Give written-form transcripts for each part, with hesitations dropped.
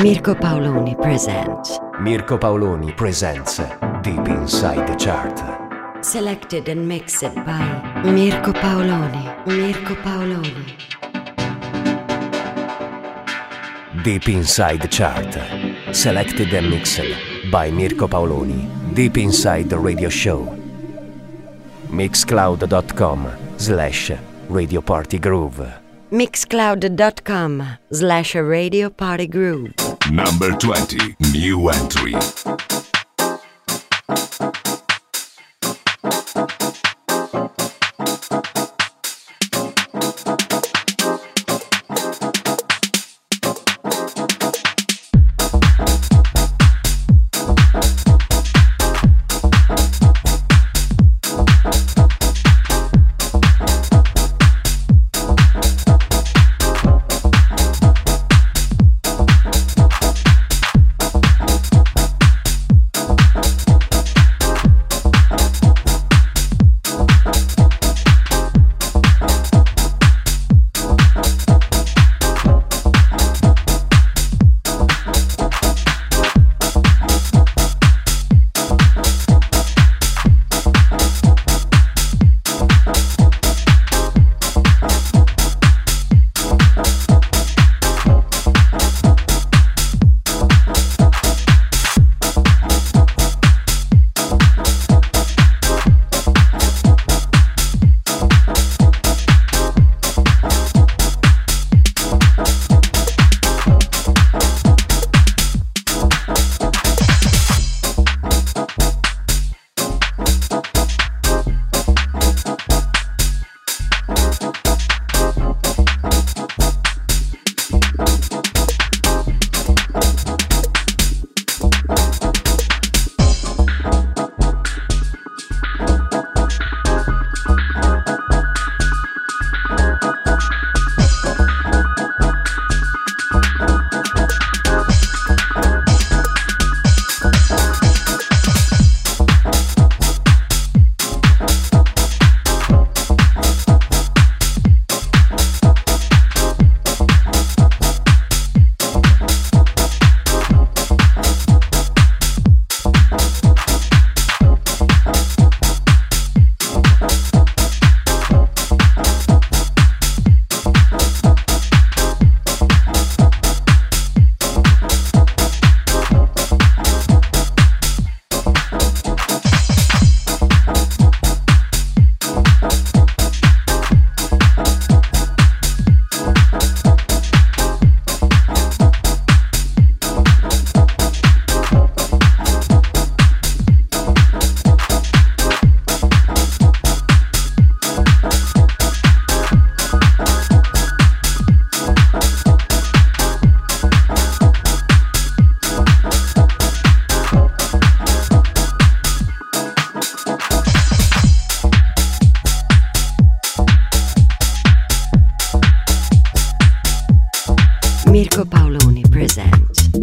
Mirko Paoloni presents Deep Inside the Chart. Selected and mixed by Mirko Paoloni. Deep Inside the Chart. Selected and mixed by Mirko Paoloni. Deep Inside the Radio Show. Mixcloud.com/Radio Party Groove. Mixcloud.com/Radio Party Groove. Number 20, new entry.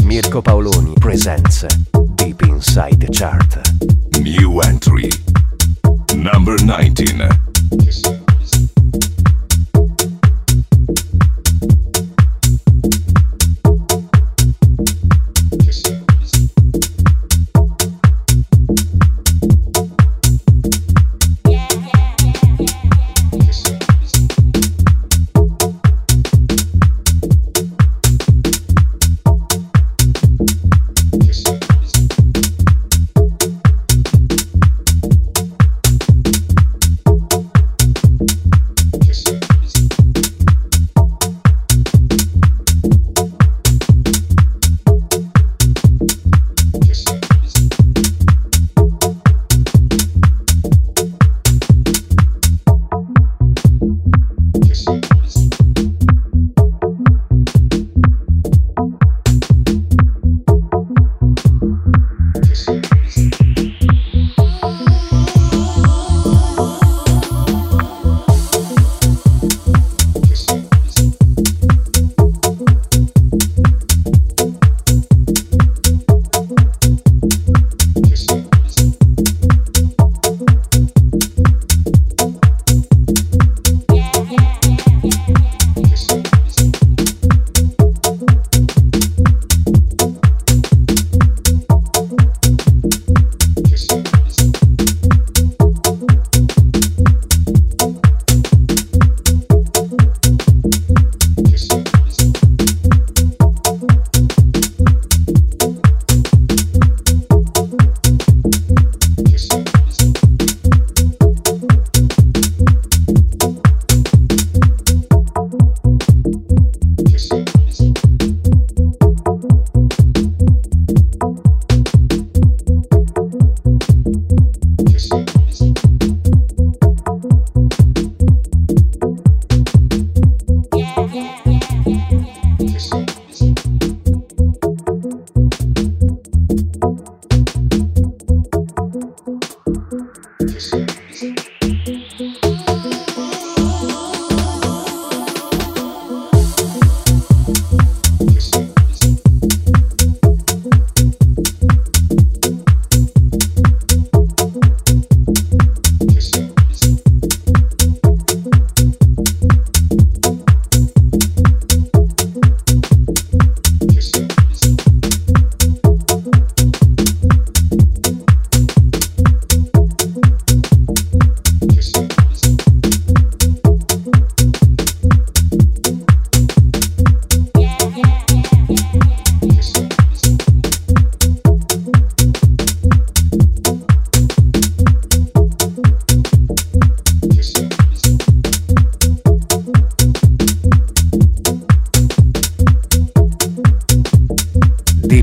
Mirko Paoloni presents Deep Inside the Chart. New entry, number 19.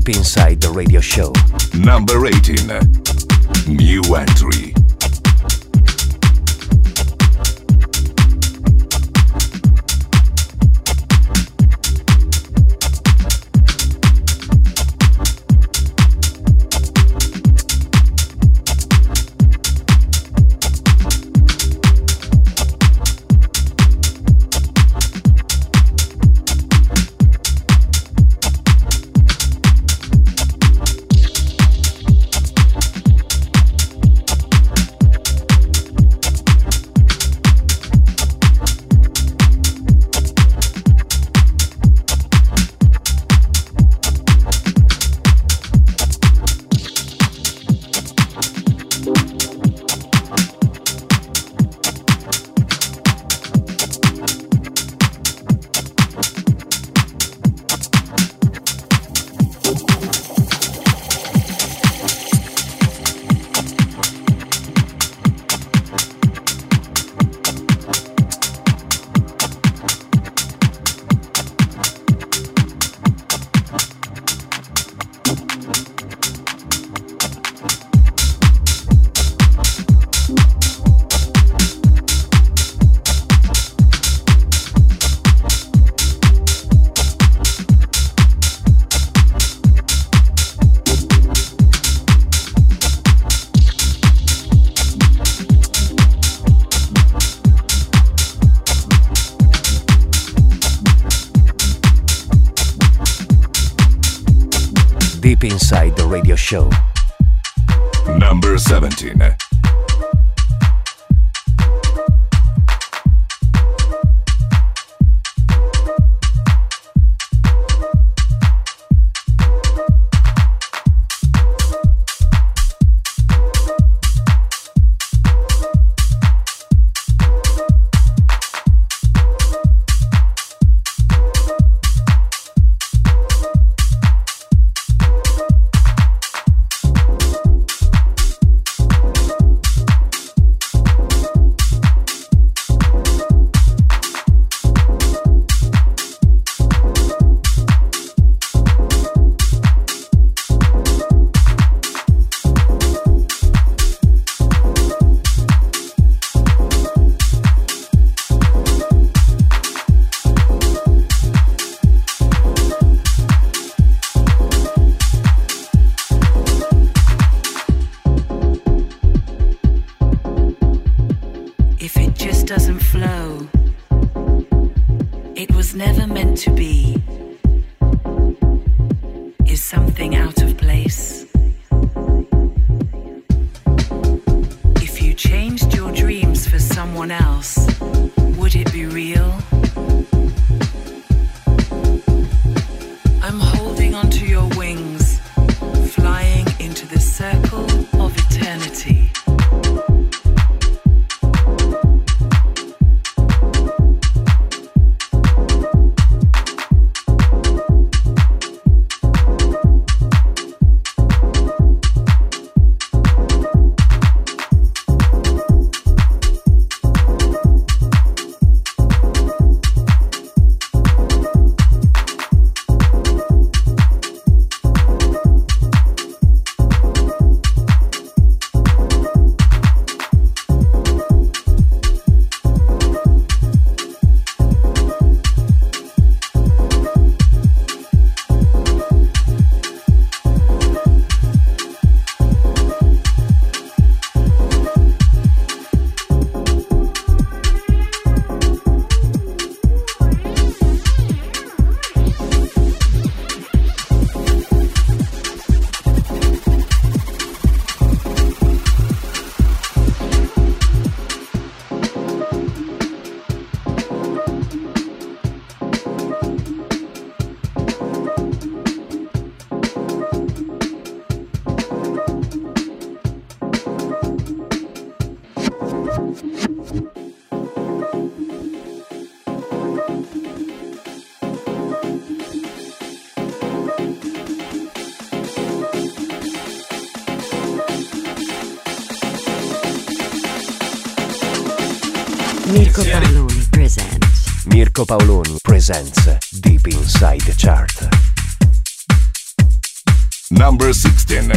Deep Inside the Radio Show. Number 18. New entry. Deep Inside the Radio Show. Number 17. Mirko Paoloni presents Deep Inside the Chart. number 16.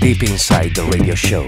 Deep Inside the Radio Show.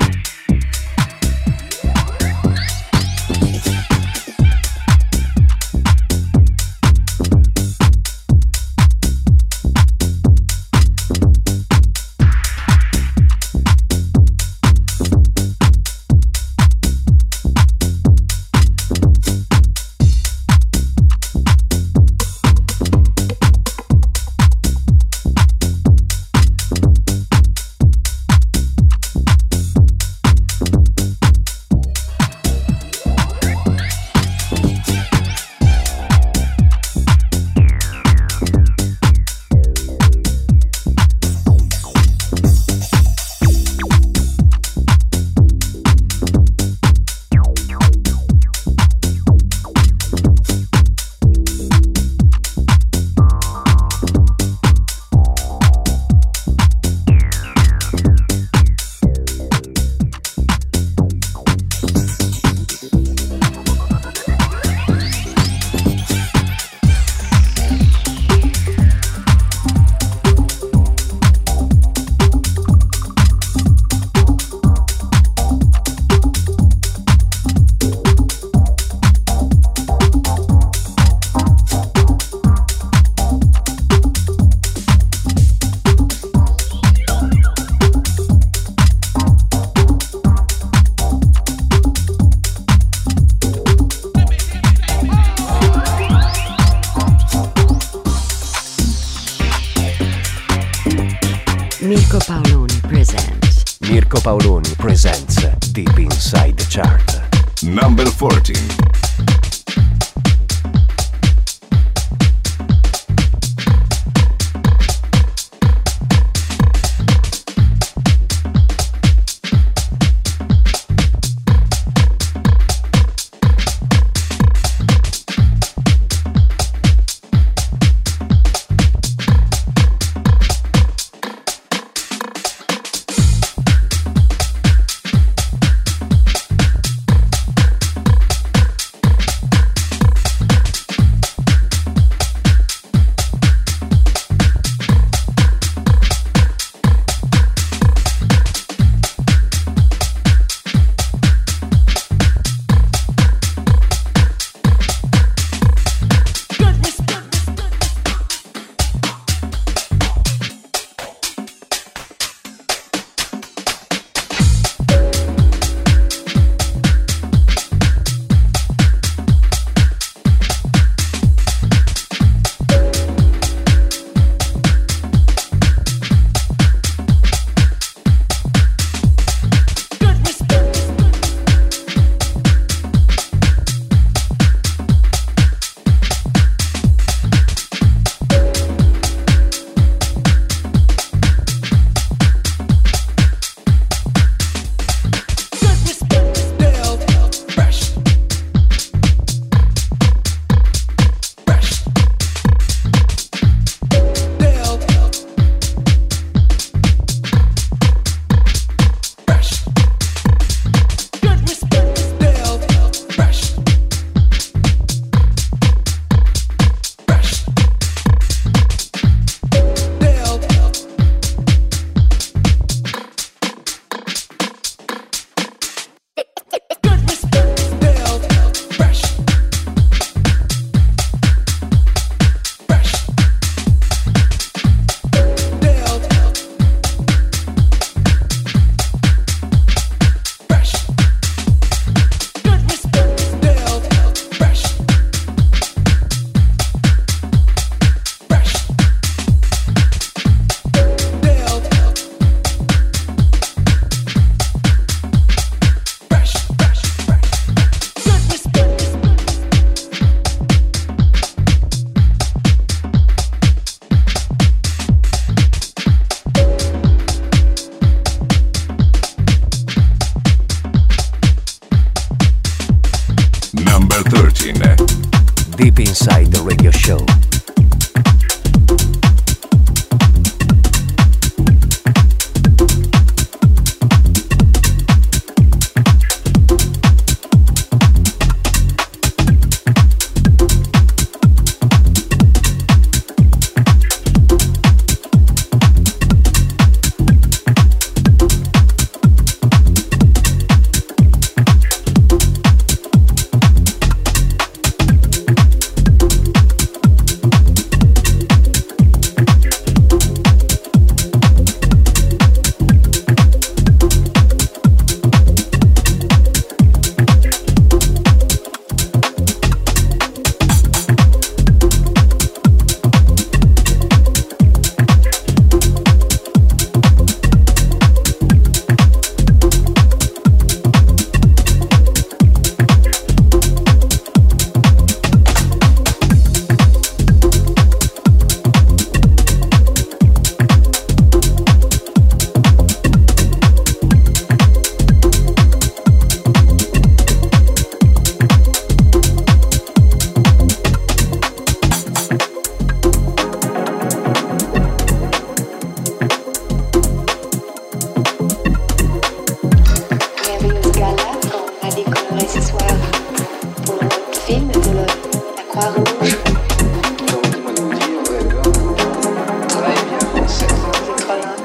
Presents Deep Inside the Chart. Number 14.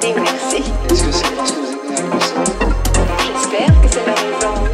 dégraisser. Est-ce que c'est parce que vous êtes né à Bruxelles? J'espère que c'est la raison.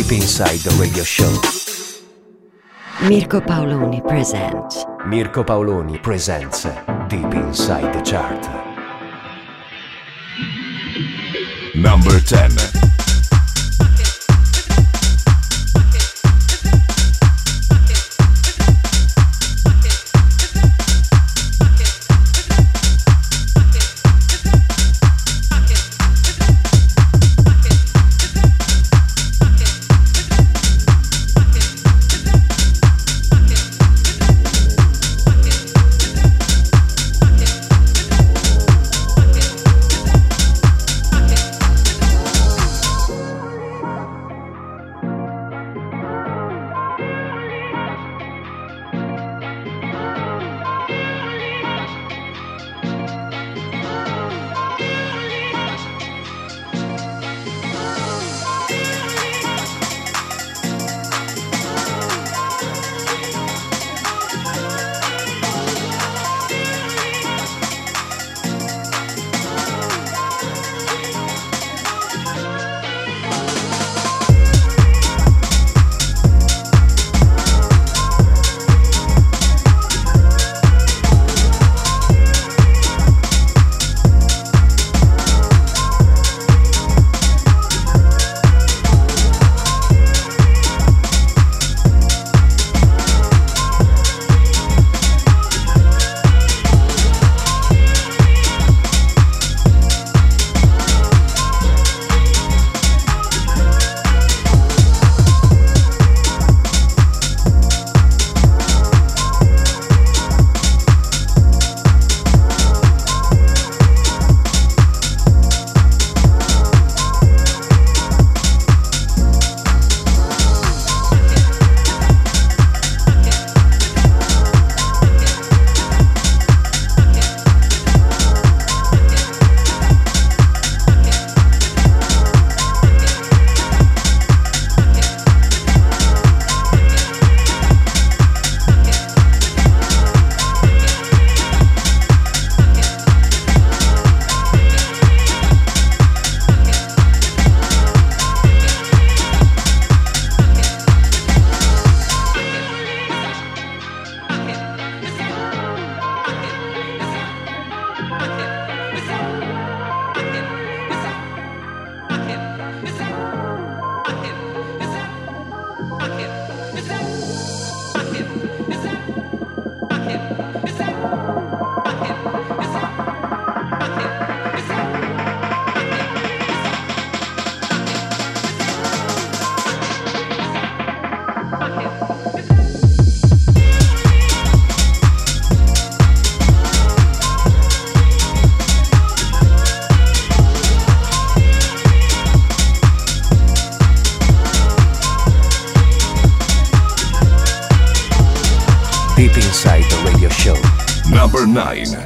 Deep Inside the Radio Show. Mirko Paoloni presents Deep Inside the Chart. Number 10. Number 9.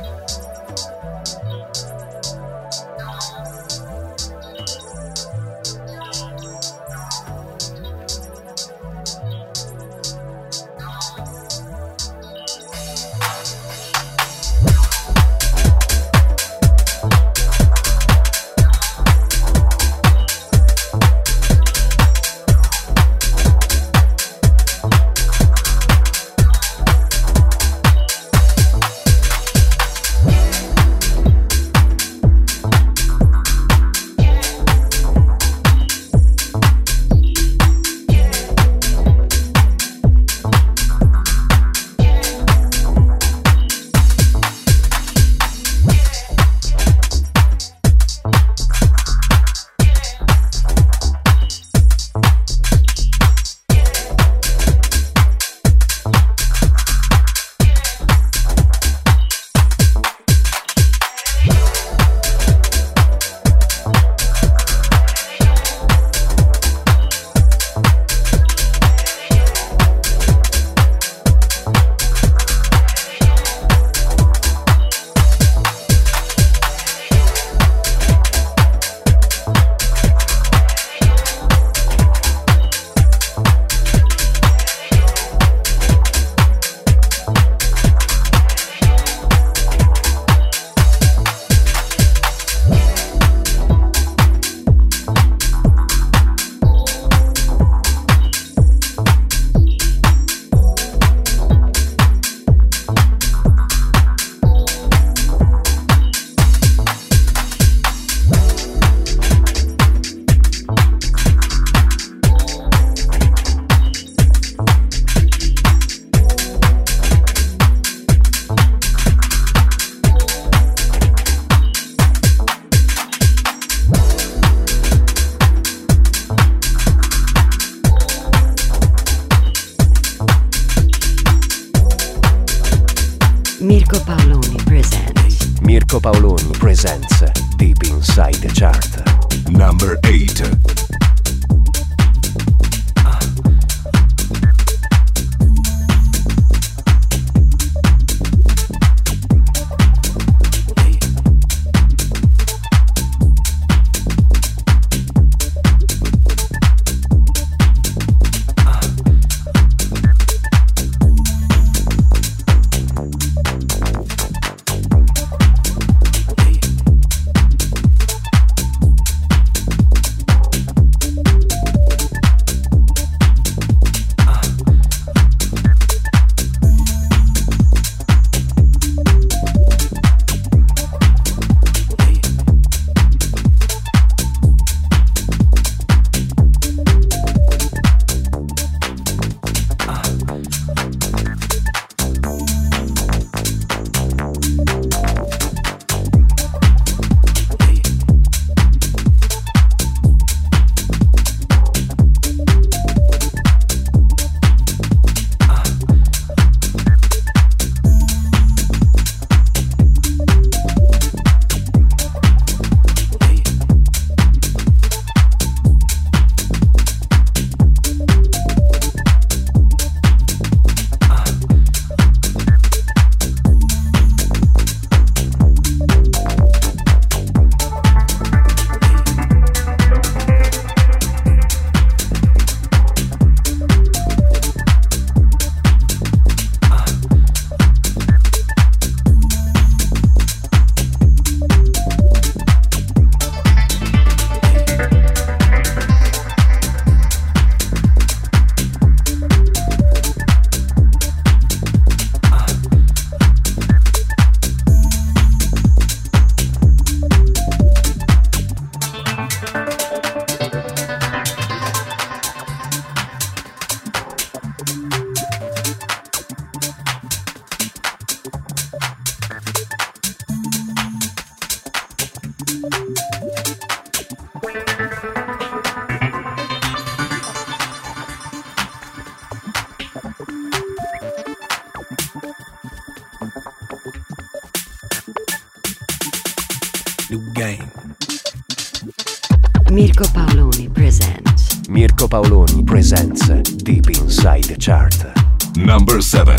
Mirko Paoloni presents Deep Inside the Chart. Number 8. Mirko Paoloni presents Deep Inside the Chart. Number 7.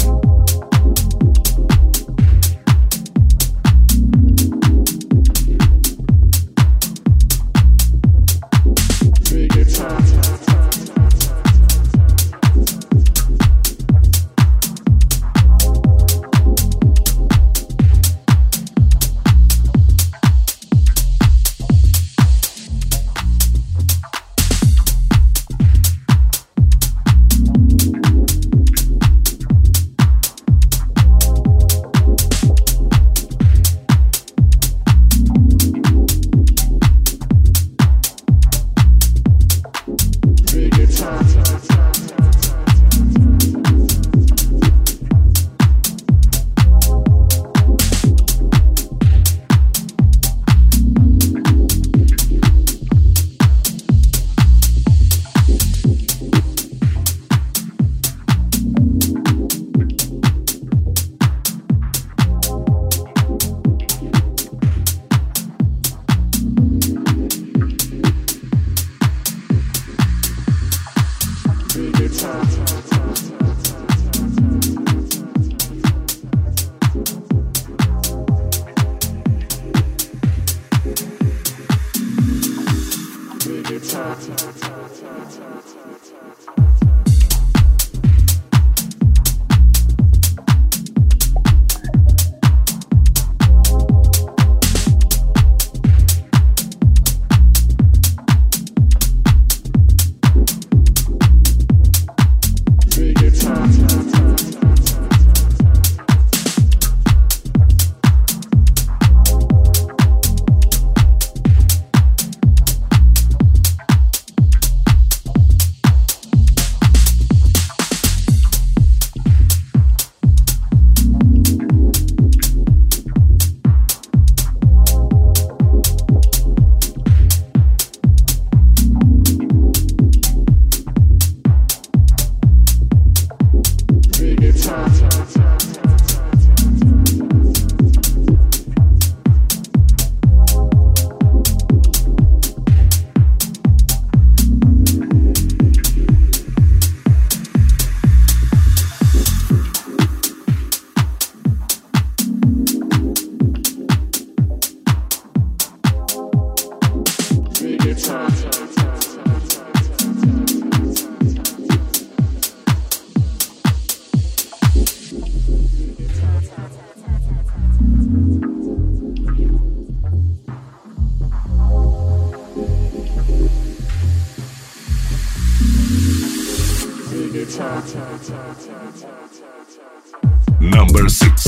Number 6.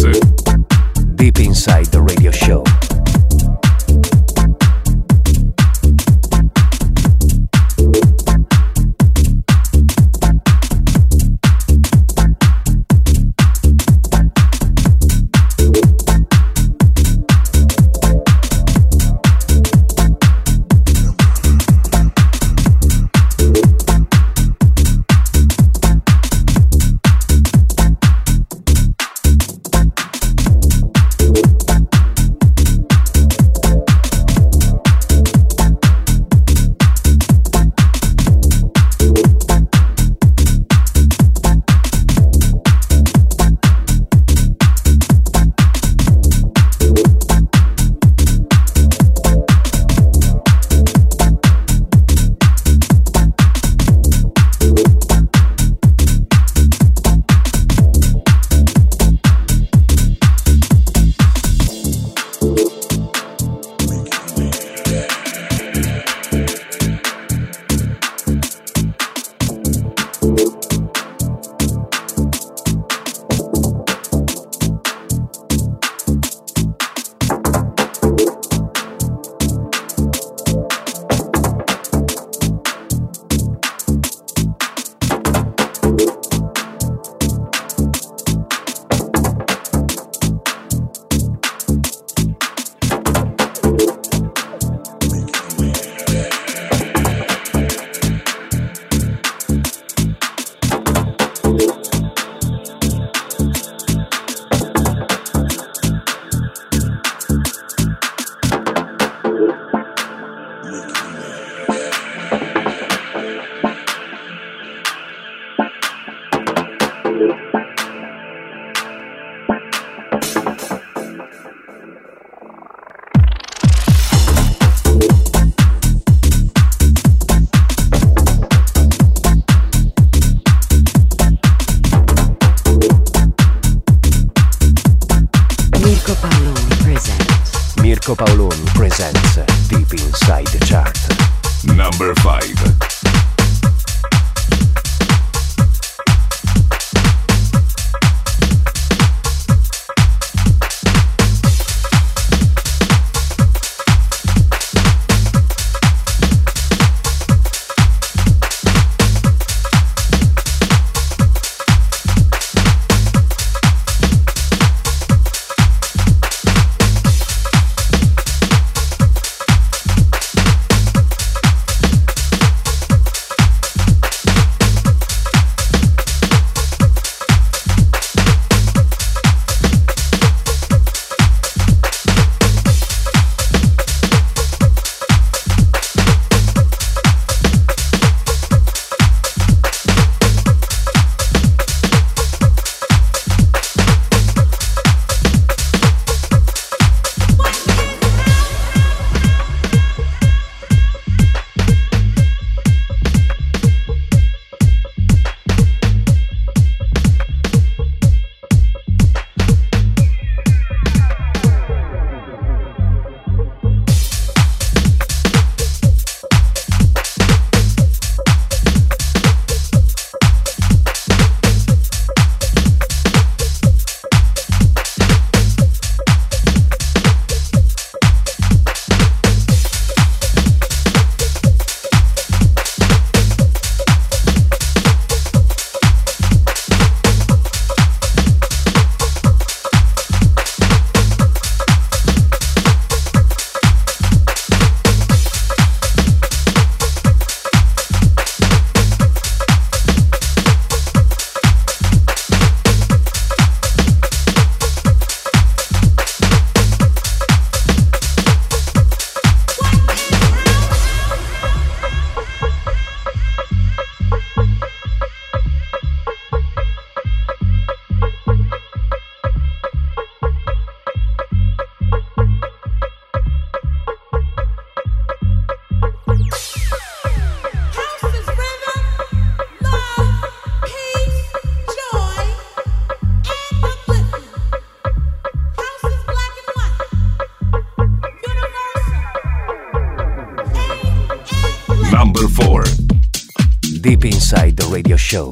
Deep Inside the Radio Show. Number 4. Deep Inside the Radio Show.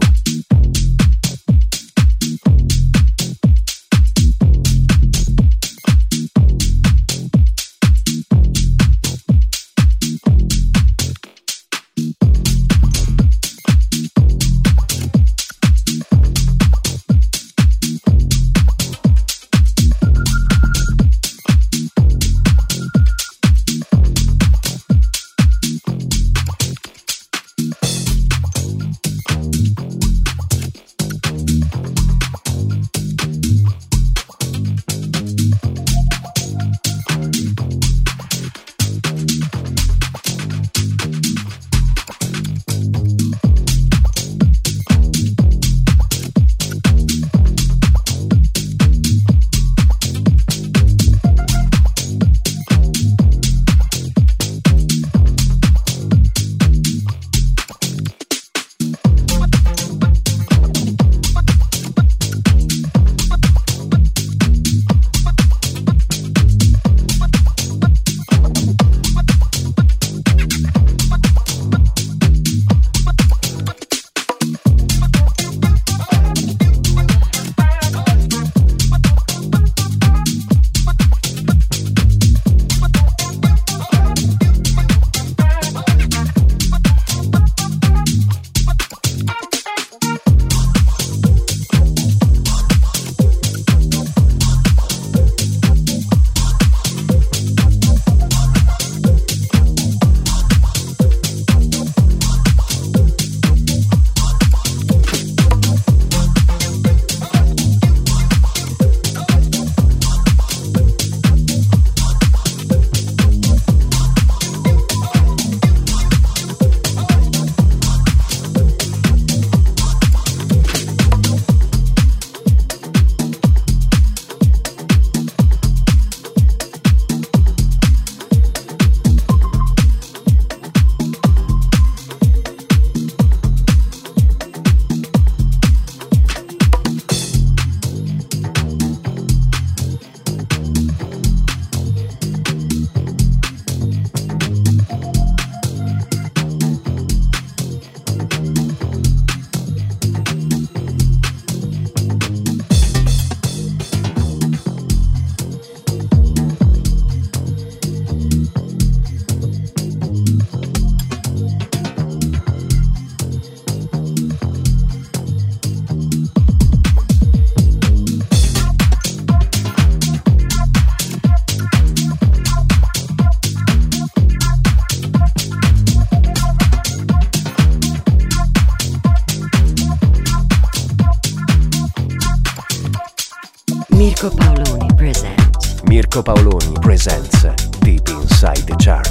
Mirko Paoloni presents Deep Inside the Chart.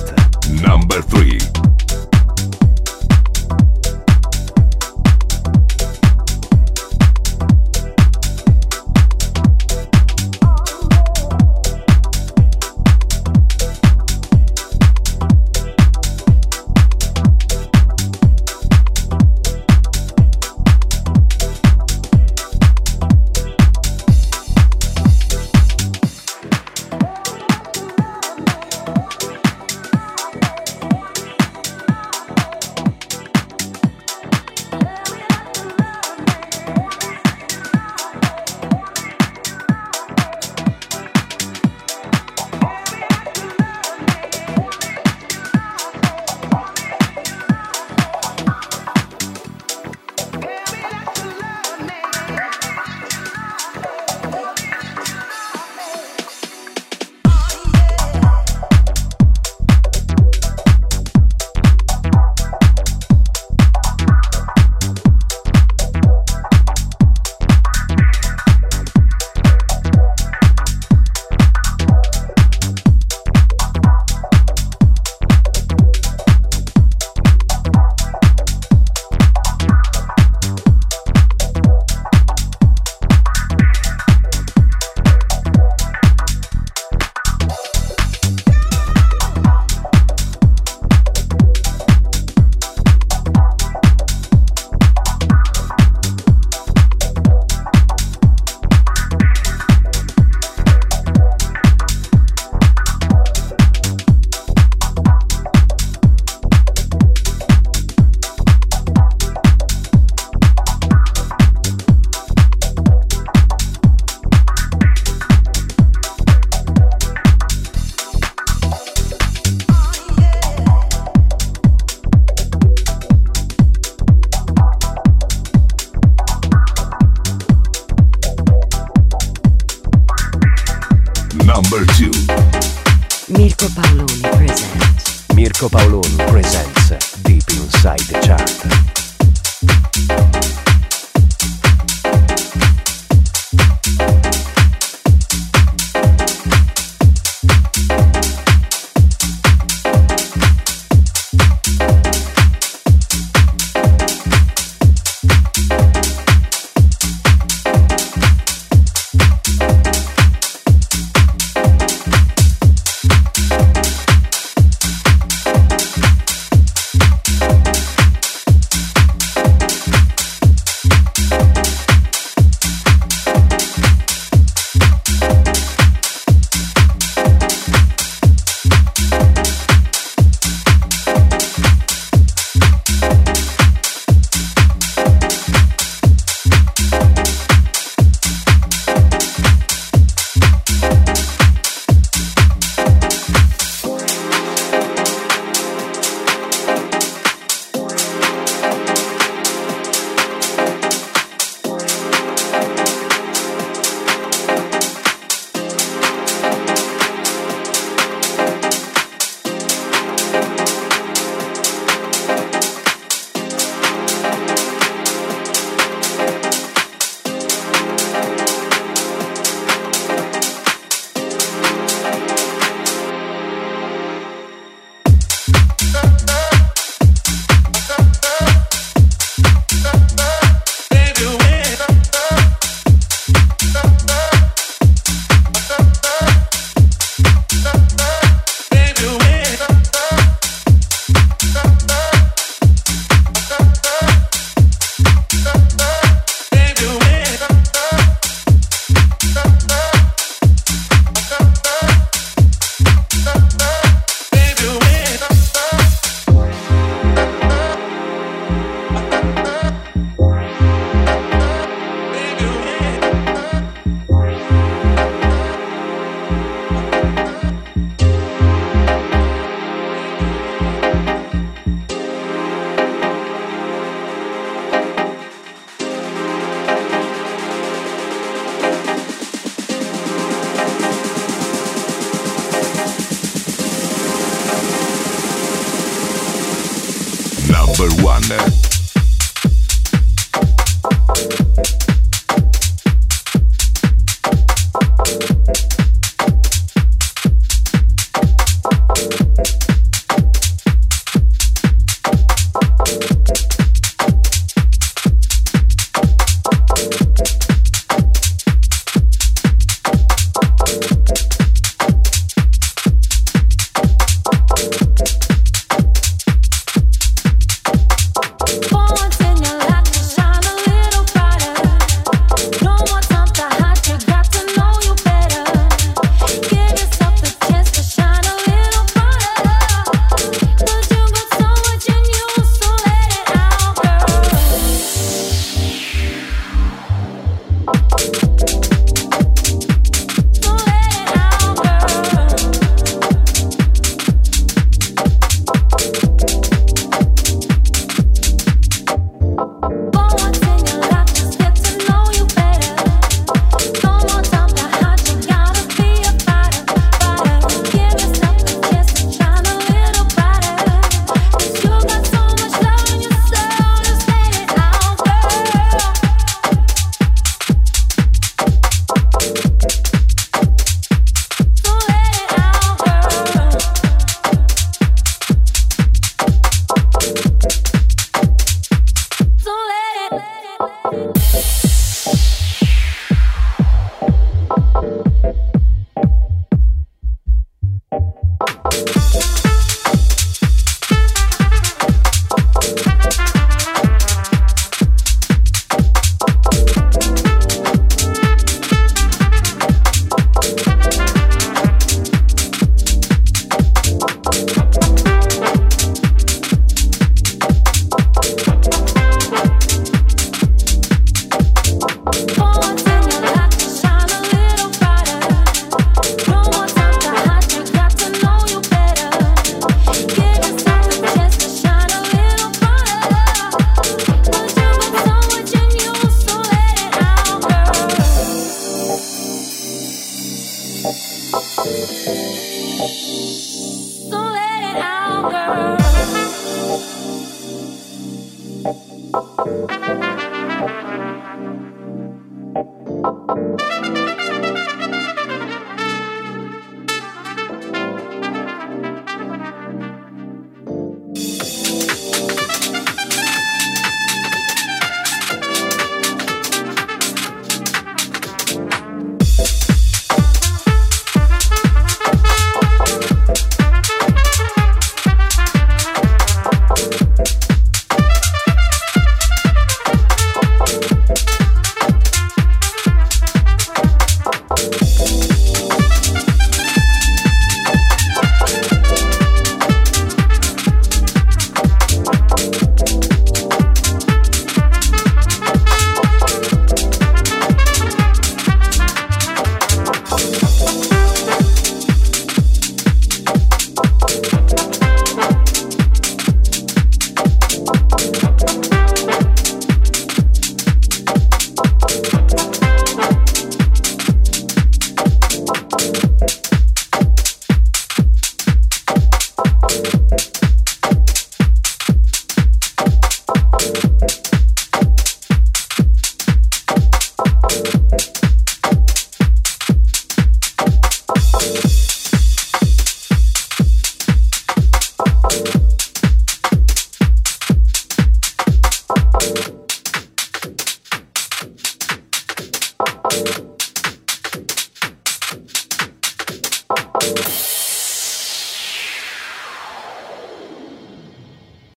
Number 3.